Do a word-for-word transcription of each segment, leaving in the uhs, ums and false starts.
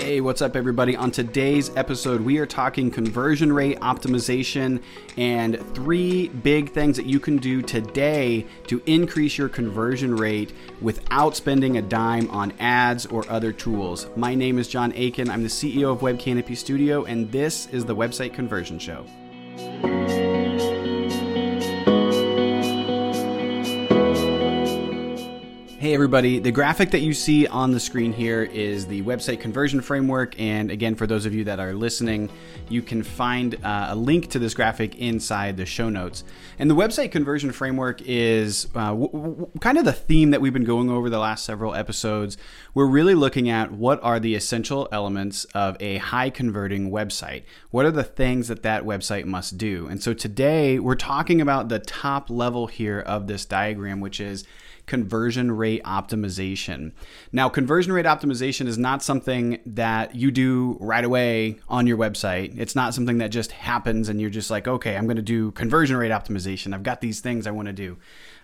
Hey, what's up everybody? On today's episode, we are talking conversion rate optimization and three big things that you can do today to increase your conversion rate without spending a dime on ads or other tools. My name is John Aiken. I'm the C E O of Web Canopy Studio, and this is the Website Conversion Show. Hey everybody, the graphic that you see on the screen here is the website conversion framework, and again, for those of you that are listening, you can find uh, a link to this graphic inside the show notes. And the website conversion framework is uh, w- w- kind of the theme that we've been going over the last several episodes. We're really looking at what are the essential elements of a high converting website. What are the things that that website must do? And so today we're talking about the top level here of this diagram, which is conversion rate optimization. Now, conversion rate optimization is not something that you do right away on your website. It's not something that just happens and you're just like, okay, I'm going to do conversion rate optimization. I've got these things I want to do.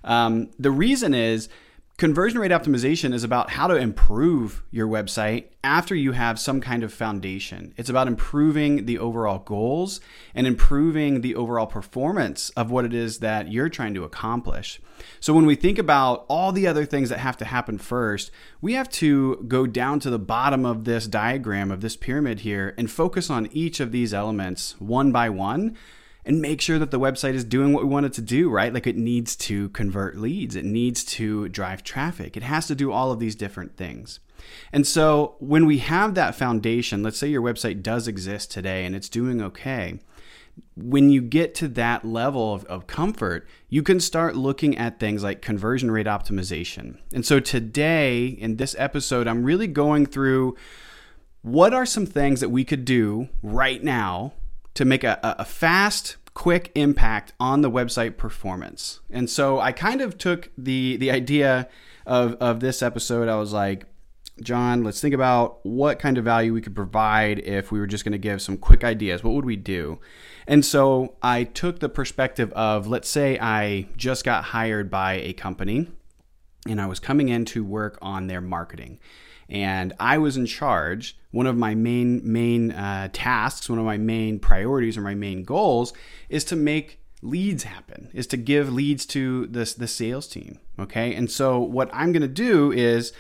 Um, the reason is conversion rate optimization is about how to improve your website after you have some kind of foundation. It's about improving the overall goals and improving the overall performance of what it is that you're trying to accomplish. So when we think about all the other things that have to happen first, we have to go down to the bottom of this diagram, of this pyramid here, and focus on each of these elements one by one, and make sure that the website is doing what we want it to do, right? Like it needs to convert leads. It needs to drive traffic. It has to do all of these different things. And so when we have that foundation, let's say your website does exist today and it's doing okay. When you get to that level of, of comfort, you can start looking at things like conversion rate optimization. And so today in this episode, I'm really going through what are some things that we could do right now to make a, a fast, quick impact on the website performance. And so I kind of took the the idea of, of this episode. I was like, John, let's think about what kind of value we could provide if we were just gonna give some quick ideas. What would we do? And so I took the perspective of, let's say I just got hired by a company and I was coming in to work on their marketing. And I was in charge. One of my main main uh, tasks, one of my main priorities or my main goals is to make leads happen, is to give leads to this the sales team, okay? And so what I'm gonna do is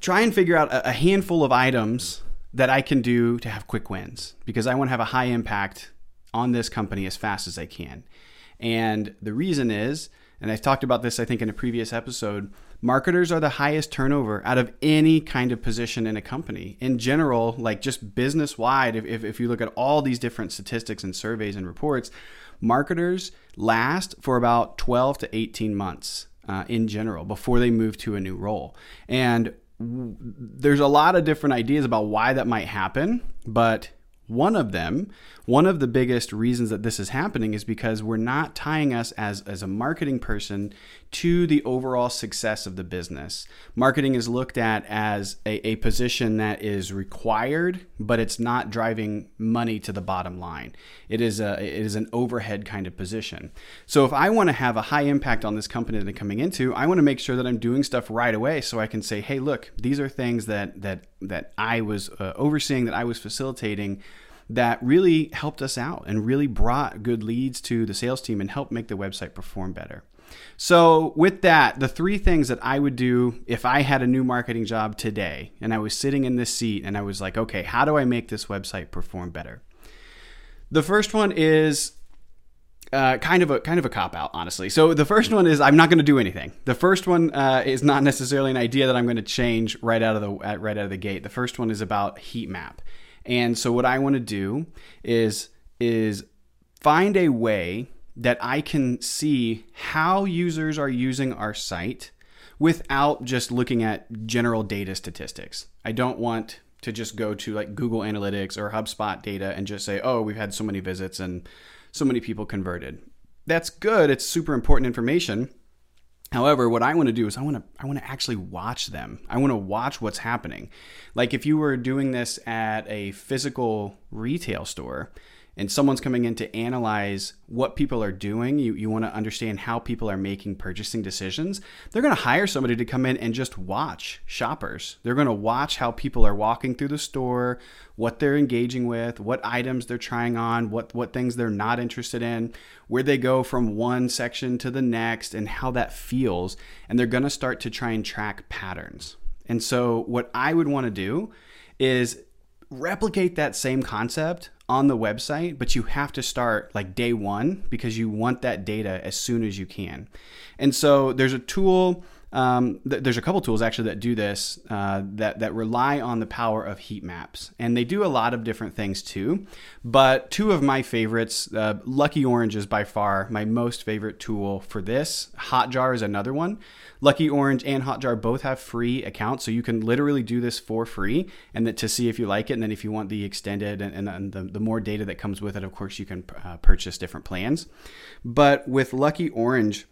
try and figure out a, a handful of items that I can do to have quick wins, because I wanna have a high impact on this company as fast as I can. And the reason is, and I've talked about this, I think, in a previous episode, marketers are the highest turnover out of any kind of position in a company. In general, like just business-wide, if, if, if you look at all these different statistics and surveys and reports, marketers last for about twelve to eighteen months uh, in general before they move to a new role. And w- there's a lot of different ideas about why that might happen, but one of them, one of the biggest reasons that this is happening is because we're not tying us as, as a marketing person to the overall success of the business. Marketing is looked at as a, a position that is required, but it's not driving money to the bottom line. It is a, it is an overhead kind of position. So if I want to have a high impact on this company that I'm coming into, I want to make sure that I'm doing stuff right away so I can say, hey, look, these are things that, that, that I was uh, overseeing, that I was facilitating, that really helped us out and really brought good leads to the sales team and helped make the website perform better. So with that, the three things that I would do if I had a new marketing job today and I was sitting in this seat and I was like, okay, how do I make this website perform better? The first one is Uh, kind of a kind of a cop-out, honestly. So the first one is I'm not going to do anything. The first one uh, is not necessarily an idea that I'm going to change right out of the right out of the gate. The first one is about heat map, and so what I want to do is is find a way that I can see how users are using our site without just looking at general data statistics. I don't want to just go to like Google Analytics or HubSpot data and just say, oh, we've had so many visits and so many people converted. That's good. It's super important information. However, what I want to do is I want to I want to actually watch them. I want to watch what's happening. Like if you were doing this at a physical retail store, and someone's coming in to analyze what people are doing, you, you want to understand how people are making purchasing decisions, they're going to hire somebody to come in and just watch shoppers. They're going to watch how people are walking through the store, what they're engaging with, what items they're trying on, what, what things they're not interested in, where they go from one section to the next, and how that feels. And they're going to start to try and track patterns. And so what I would want to do is replicate that same concept on the website, but you have to start like day one because you want that data as soon as you can. And so there's a tool, um, th- there's a couple tools actually that do this, uh, that, that rely on the power of heat maps. And they do a lot of different things too, but two of my favorites, uh, Lucky Orange is by far my most favorite tool for this. Hotjar is another one. Lucky Orange and Hotjar both have free accounts, so you can literally do this for free and that to see if you like it. And then if you want the extended and, and the, the more data that comes with it, of course, you can uh, purchase different plans. But with Lucky Orange,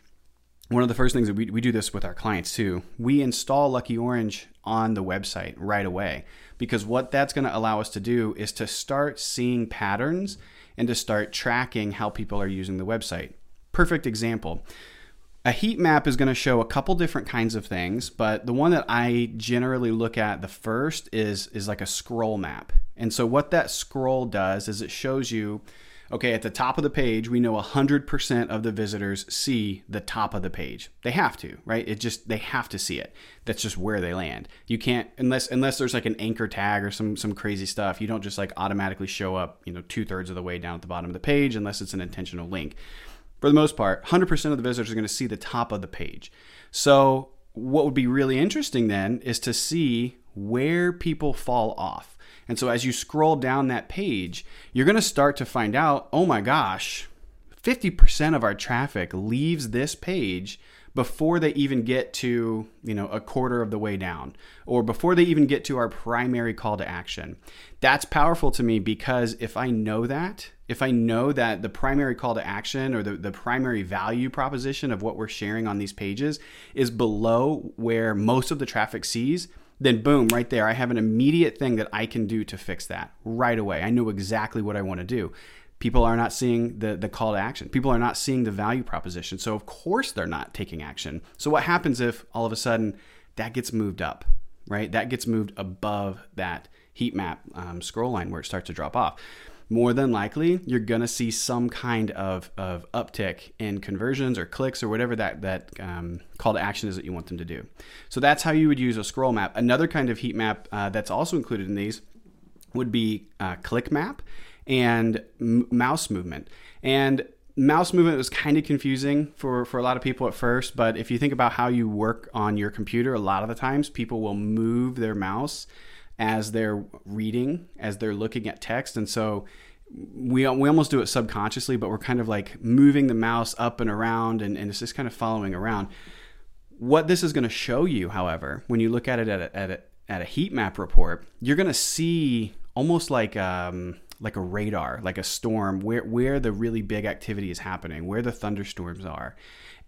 one of the first things that we, we do this with our clients too, we install Lucky Orange on the website right away, because what that's going to allow us to do is to start seeing patterns and to start tracking how people are using the website. Perfect example. A heat map is going to show a couple different kinds of things, but the one that I generally look at the first is, is like a scroll map. And so what that scroll does is it shows you, okay, at the top of the page, we know one hundred percent of the visitors see the top of the page. They have to, right? It just, they have to see it. That's just where they land. You can't, unless unless there's like an anchor tag or some some crazy stuff, you don't just like automatically show up, you know, two thirds of the way down at the bottom of the page unless it's an intentional link. For the most part, one hundred percent of the visitors are going to see the top of the page. So what would be really interesting then is to see where people fall off. And so as you scroll down that page, you're going to start to find out, oh my gosh, fifty percent of our traffic leaves this page before they even get to, you know, a quarter of the way down, or before they even get to our primary call to action. That's powerful to me, because if I know that, if I know that the primary call to action or the, the primary value proposition of what we're sharing on these pages is below where most of the traffic sees, then boom, right there, I have an immediate thing that I can do to fix that right away. I know exactly what I want to do. People are not seeing the, the call to action. People are not seeing the value proposition. So of course they're not taking action. So what happens if all of a sudden that gets moved up, right? That gets moved above that heat map um, scroll line where it starts to drop off. More than likely, you're going to see some kind of, of uptick in conversions or clicks or whatever that, that um, call to action is that you want them to do. So that's how you would use a scroll map. Another kind of heat map uh, that's also included in these would be uh, click map and m- mouse movement. And mouse movement was kind of confusing for, for a lot of people at first, but if you think about how you work on your computer, a lot of the times people will move their mouse as they're reading, as they're looking at text. And so we we almost do it subconsciously, but we're kind of like moving the mouse up and around, and, and it's just kind of following around. What this is going to show you, however, when you look at it at a, at a, at a heat map report, you're going to see almost like um, like a radar, like a storm, where, where the really big activity is happening, where the thunderstorms are.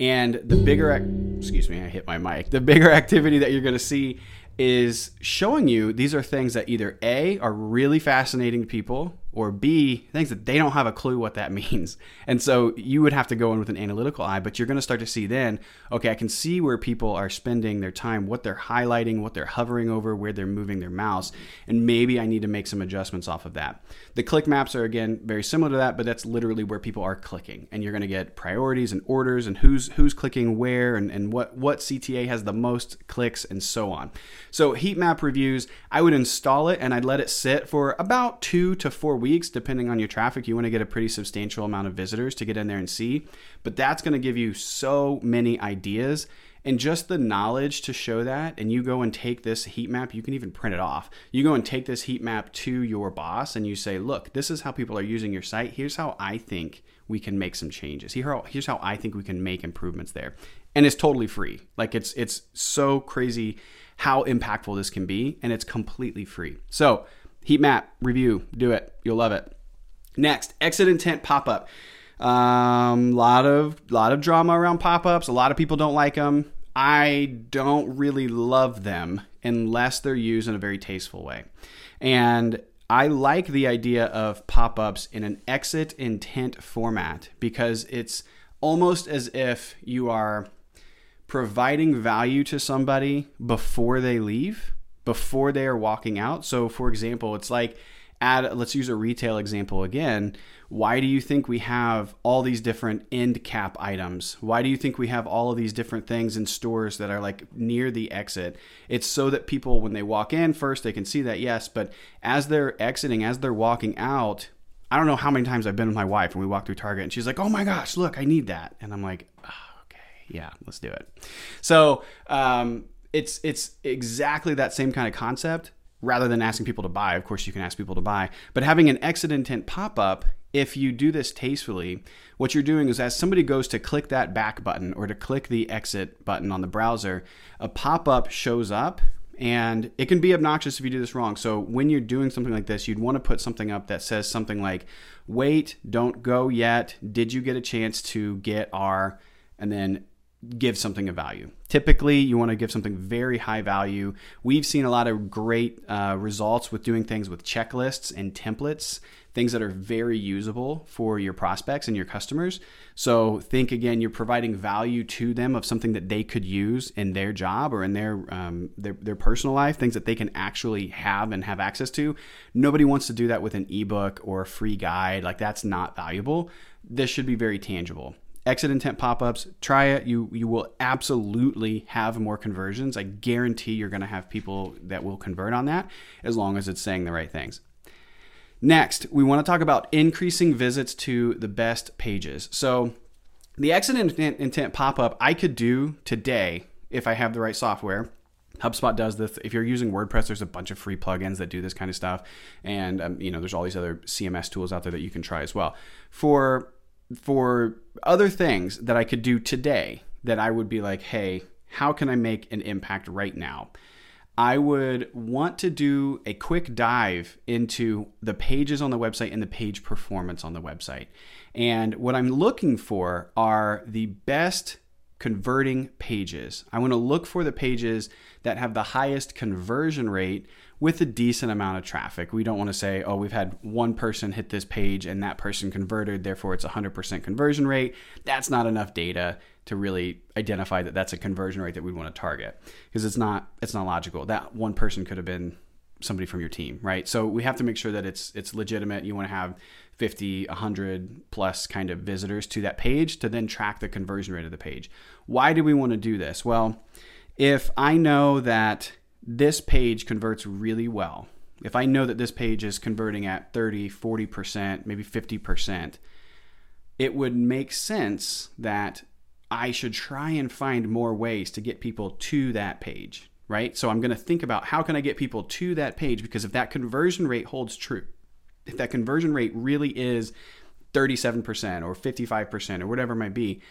And the bigger, excuse me, I hit my mic, the bigger activity that you're going to see is showing you these are things that either A, are really fascinating to people, or B, things that they don't have a clue what that means. And so you would have to go in with an analytical eye, but you're going to start to see then, okay, I can see where people are spending their time, what they're highlighting, what they're hovering over, where they're moving their mouse, and maybe I need to make some adjustments off of that. The click maps are, again, very similar to that, but that's literally where people are clicking, and you're going to get priorities and orders and who's who's clicking where and, and what, what C T A has the most clicks and so on. So heat map reviews, I would install it and I'd let it sit for about two to four weeks, depending on your traffic. You want to get a pretty substantial amount of visitors to get in there and see, but that's going to give you so many ideas and just the knowledge to show that. And you go and take this heat map, you can even print it off. You go and take this heat map to your boss and you say, look, this is how people are using your site. Here's how I think we can make some changes. Here's how I think we can make improvements there. And it's totally free. Like it's, it's so crazy how impactful this can be, and it's completely free. So heat map review, do it. You'll love it. Next, exit intent pop-up. Um, lot of, lot of drama around pop-ups. A lot of people don't like them. I don't really love them unless they're used in a very tasteful way. And I like the idea of pop-ups in an exit intent format because it's almost as if you are providing value to somebody before they leave, before they are walking out. So for example, it's like, add, let's use a retail example again. Why do you think we have all these different end cap items? Why do you think we have all of these different things in stores that are like near the exit? It's so that people, when they walk in first, they can see that, yes, but as they're exiting, as they're walking out, I don't know how many times I've been with my wife when we walk through Target and she's like, oh my gosh, look, I need that. And I'm like, oh, okay, yeah, let's do it. So um, it's it's exactly that same kind of concept. Rather than asking people to buy, of course you can ask people to buy, but having an exit intent pop-up, if you do this tastefully, what you're doing is as somebody goes to click that back button or to click the exit button on the browser, a pop-up shows up, and it can be obnoxious if you do this wrong. So when you're doing something like this, you'd want to put something up that says something like, wait, don't go yet. Did you get a chance to get our, and then give something of value. Typically, you want to give something very high value. We've seen a lot of great uh, results with doing things with checklists and templates, things that are very usable for your prospects and your customers. So think again, you're providing value to them of something that they could use in their job or in their, um, their, their personal life, things that they can actually have and have access to. Nobody wants to do that with an ebook or a free guide. Like that's not valuable. This should be very tangible. Exit intent pop-ups, try it. You you will absolutely have more conversions. I guarantee you're going to have people that will convert on that as long as it's saying the right things. Next, we want to talk about increasing visits to the best pages. So the exit intent, intent pop-up I could do today if I have the right software. HubSpot does this. If you're using WordPress, there's a bunch of free plugins that do this kind of stuff. And um, you know, there's all these other C M S tools out there that you can try as well. For... for other things that I could do today that I would be like, hey, how can I make an impact right now? I would want to do a quick dive into the pages on the website and the page performance on the website. And what I'm looking for are the best converting pages. I want to look for the pages that have the highest conversion rate with a decent amount of traffic. We don't want to say, oh, we've had one person hit this page and that person converted, therefore it's one hundred percent conversion rate. That's not enough data to really identify that that's a conversion rate that we want to target because it's not it's not logical. That one person could have been somebody from your team, right? So we have to make sure that it's it's legitimate. You want to have fifty, one hundred plus kind of visitors to that page to then track the conversion rate of the page. Why do we want to do this? Well, if I know that this page converts really well, if I know that this page is converting at thirty, forty percent, maybe fifty percent, it would make sense that I should try and find more ways to get people to that page, right? So I'm going to think about how can I get people to that page, because if that conversion rate holds true, if that conversion rate really is thirty-seven percent or fifty-five percent or whatever it might be,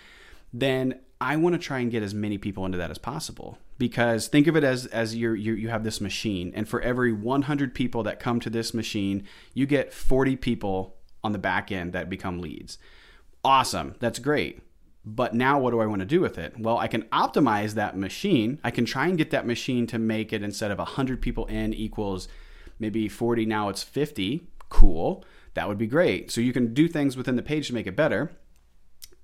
then I want to try and get as many people into that as possible. Because think of it as as you're, you you have this machine, and for every one hundred people that come to this machine, you get forty people on the back end that become leads. Awesome, that's great. But now what do I want to do with it? Well, I can optimize that machine. I can try and get that machine to make it, instead of one hundred people in equals maybe forty, now it's fifty. Cool, that would be great. So you can do things within the page to make it better.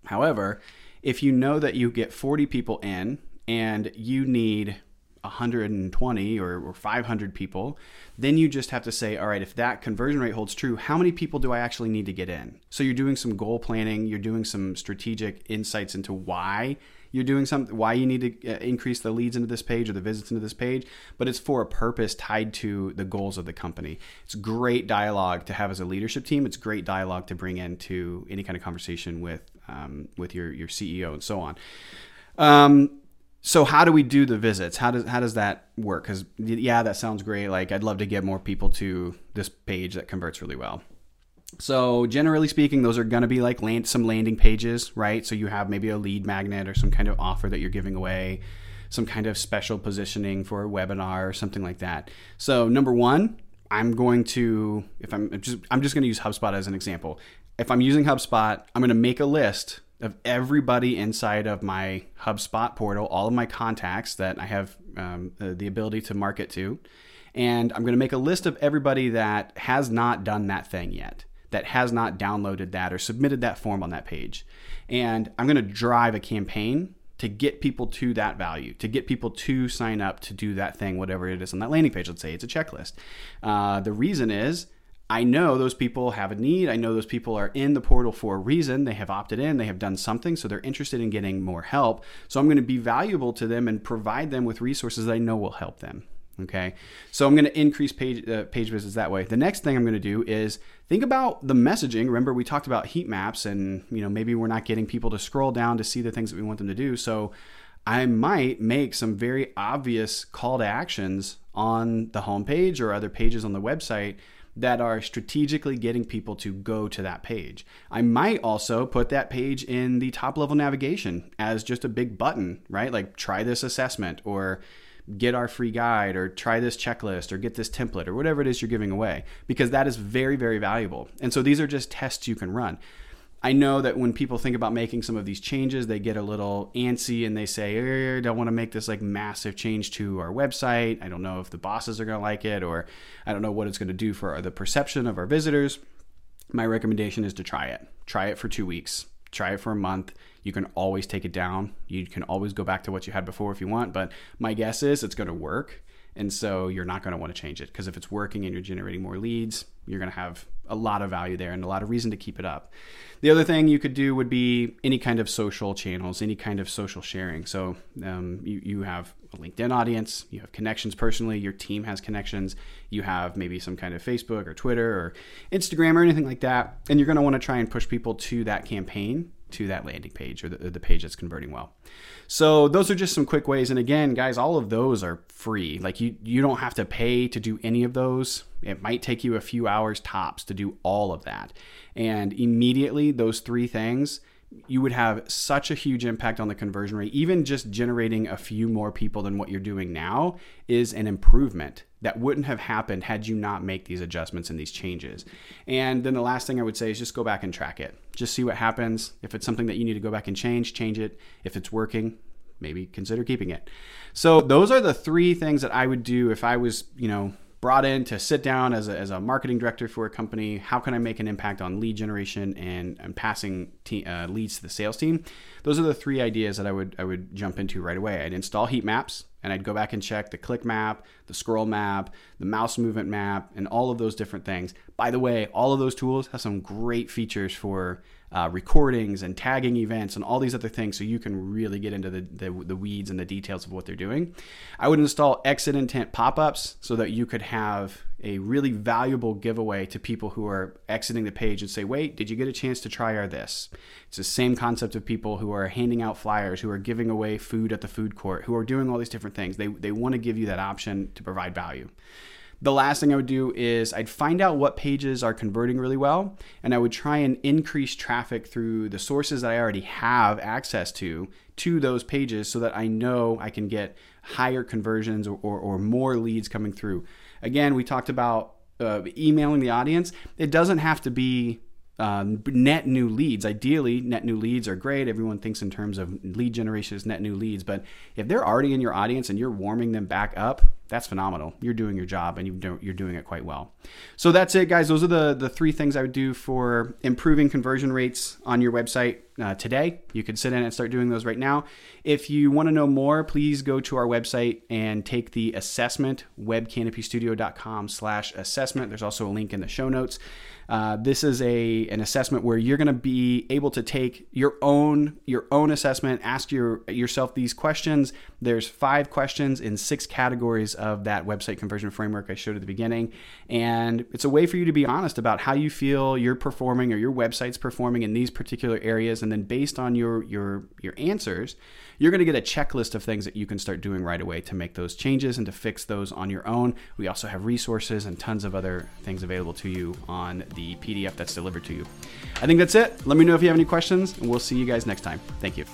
However, if you know that you get forty people in and you need one hundred twenty or, or five hundred people, then you just have to say, all right, if that conversion rate holds true, how many people do I actually need to get in? So you're doing some goal planning, you're doing some strategic insights into why you're doing something, why you need to increase the leads into this page or the visits into this page, but it's for a purpose tied to the goals of the company. It's great dialogue to have as a leadership team. It's great dialogue to bring into any kind of conversation with um, with your, your C E O and so on. Um, So how do we do the visits? How does how does that work? Because, yeah, that sounds great. Like, I'd love to get more people to this page that converts really well. So generally speaking, those are going to be like land, some landing pages, right? So you have maybe a lead magnet or some kind of offer that you're giving away, some kind of special positioning for a webinar or something like that. So number one, I'm going to, if I'm just, I'm just going to use HubSpot as an example. If I'm using HubSpot, I'm going to make a list of everybody inside of my HubSpot portal, all of my contacts that I have um, the ability to market to. And I'm going to make a list of everybody that has not done that thing yet, that has not downloaded that or submitted that form on that page. And I'm going to drive a campaign to get people to that value, to get people to sign up to do that thing, whatever it is on that landing page. Let's say it's a checklist. Uh, the reason is I know those people have a need. I know those people are in the portal for a reason. They have opted in. They have done something, so they're interested in getting more help. So I'm going to be valuable to them and provide them with resources that I know will help them. Okay, so I'm going to increase page uh, page visits that way. The next thing I'm going to do is think about the messaging. Remember, we talked about heat maps, and you know maybe we're not getting people to scroll down to see the things that we want them to do. So I might make some very obvious call to actions on the homepage or other pages on the website that are strategically getting people to go to that page. I might also put that page in the top level navigation as just a big button, right? Like try this assessment or get our free guide or try this checklist or get this template or whatever it is you're giving away, because that is very, very valuable. And so these are just tests you can run. I know that when people think about making some of these changes, they get a little antsy and they say, eh, I don't want to make this like massive change to our website. I don't know if the bosses are going to like it, or I don't know what it's going to do for the perception of our visitors. My recommendation is to try it. Try it for two weeks. Try it for a month. You can always take it down. You can always go back to what you had before if you want. But my guess is it's going to work. And so you're not going to want to change it, because if it's working and you're generating more leads, you're going to have a lot of value there and a lot of reason to keep it up. The other thing you could do would be any kind of social channels, any kind of social sharing. So um, you, you have a LinkedIn audience, you have connections personally, your team has connections, you have maybe some kind of Facebook or Twitter or Instagram or anything like that. And you're going to want to try and push people to that campaign, to that landing page or the, the page that's converting well. So those are just some quick ways. And again, guys, all of those are free. Like you, you don't have to pay to do any of those. It might take you a few hours tops to do all of that. And immediately those three things, you would have such a huge impact on the conversion rate. Even just generating a few more people than what you're doing now is an improvement that wouldn't have happened had you not make these adjustments and these changes. And then the last thing I would say is just go back and track it. Just see what happens. If it's something that you need to go back and change, change it. If it's working, maybe consider keeping it. So those are the three things that I would do if I was, you know, brought in to sit down as a, as a marketing director for a company. How can I make an impact on lead generation and, and passing te- uh, leads to the sales team? Those are the three ideas that I would I would jump into right away. I'd install heat maps, and I'd go back and check the click map, the scroll map, the mouse movement map, and all of those different things. By the way, all of those tools have some great features for uh, recordings and tagging events and all these other things, so you can really get into the, the, the weeds and the details of what they're doing. I would install exit intent pop-ups so that you could have a really valuable giveaway to people who are exiting the page and say, wait, did you get a chance to try our this? It's the same concept of people who are handing out flyers, who are giving away food at the food court, who are doing all these different things. They they want to give you that option to provide value. The last thing I would do is I'd find out what pages are converting really well, and I would try and increase traffic through the sources that I already have access to, to those pages, so that I know I can get higher conversions or, or, or more leads coming through. Again, we talked about uh, emailing the audience. It doesn't have to be um, net new leads. Ideally, net new leads are great. Everyone thinks in terms of lead generation as net new leads. But if they're already in your audience and you're warming them back up, that's phenomenal. You're doing your job and you you're doing it quite well. So that's it, guys. Those are the, the three things I would do for improving conversion rates on your website uh, today. You can sit in and start doing those right now. If you want to know more, please go to our website and take the assessment, web canopy studio dot com slash assessment. There's also a link in the show notes. Uh, this is a an assessment where you're going to be able to take your own your own assessment, ask your yourself these questions. There's five questions in six categories of that website conversion framework I showed at the beginning. And it's a way for you to be honest about how you feel you're performing or your website's performing in these particular areas. And then based on your your your answers, you're going to get a checklist of things that you can start doing right away to make those changes and to fix those on your own. We also have resources and tons of other things available to you on the P D F that's delivered to you. I think that's it. Let me know if you have any questions, and we'll see you guys next time. Thank you.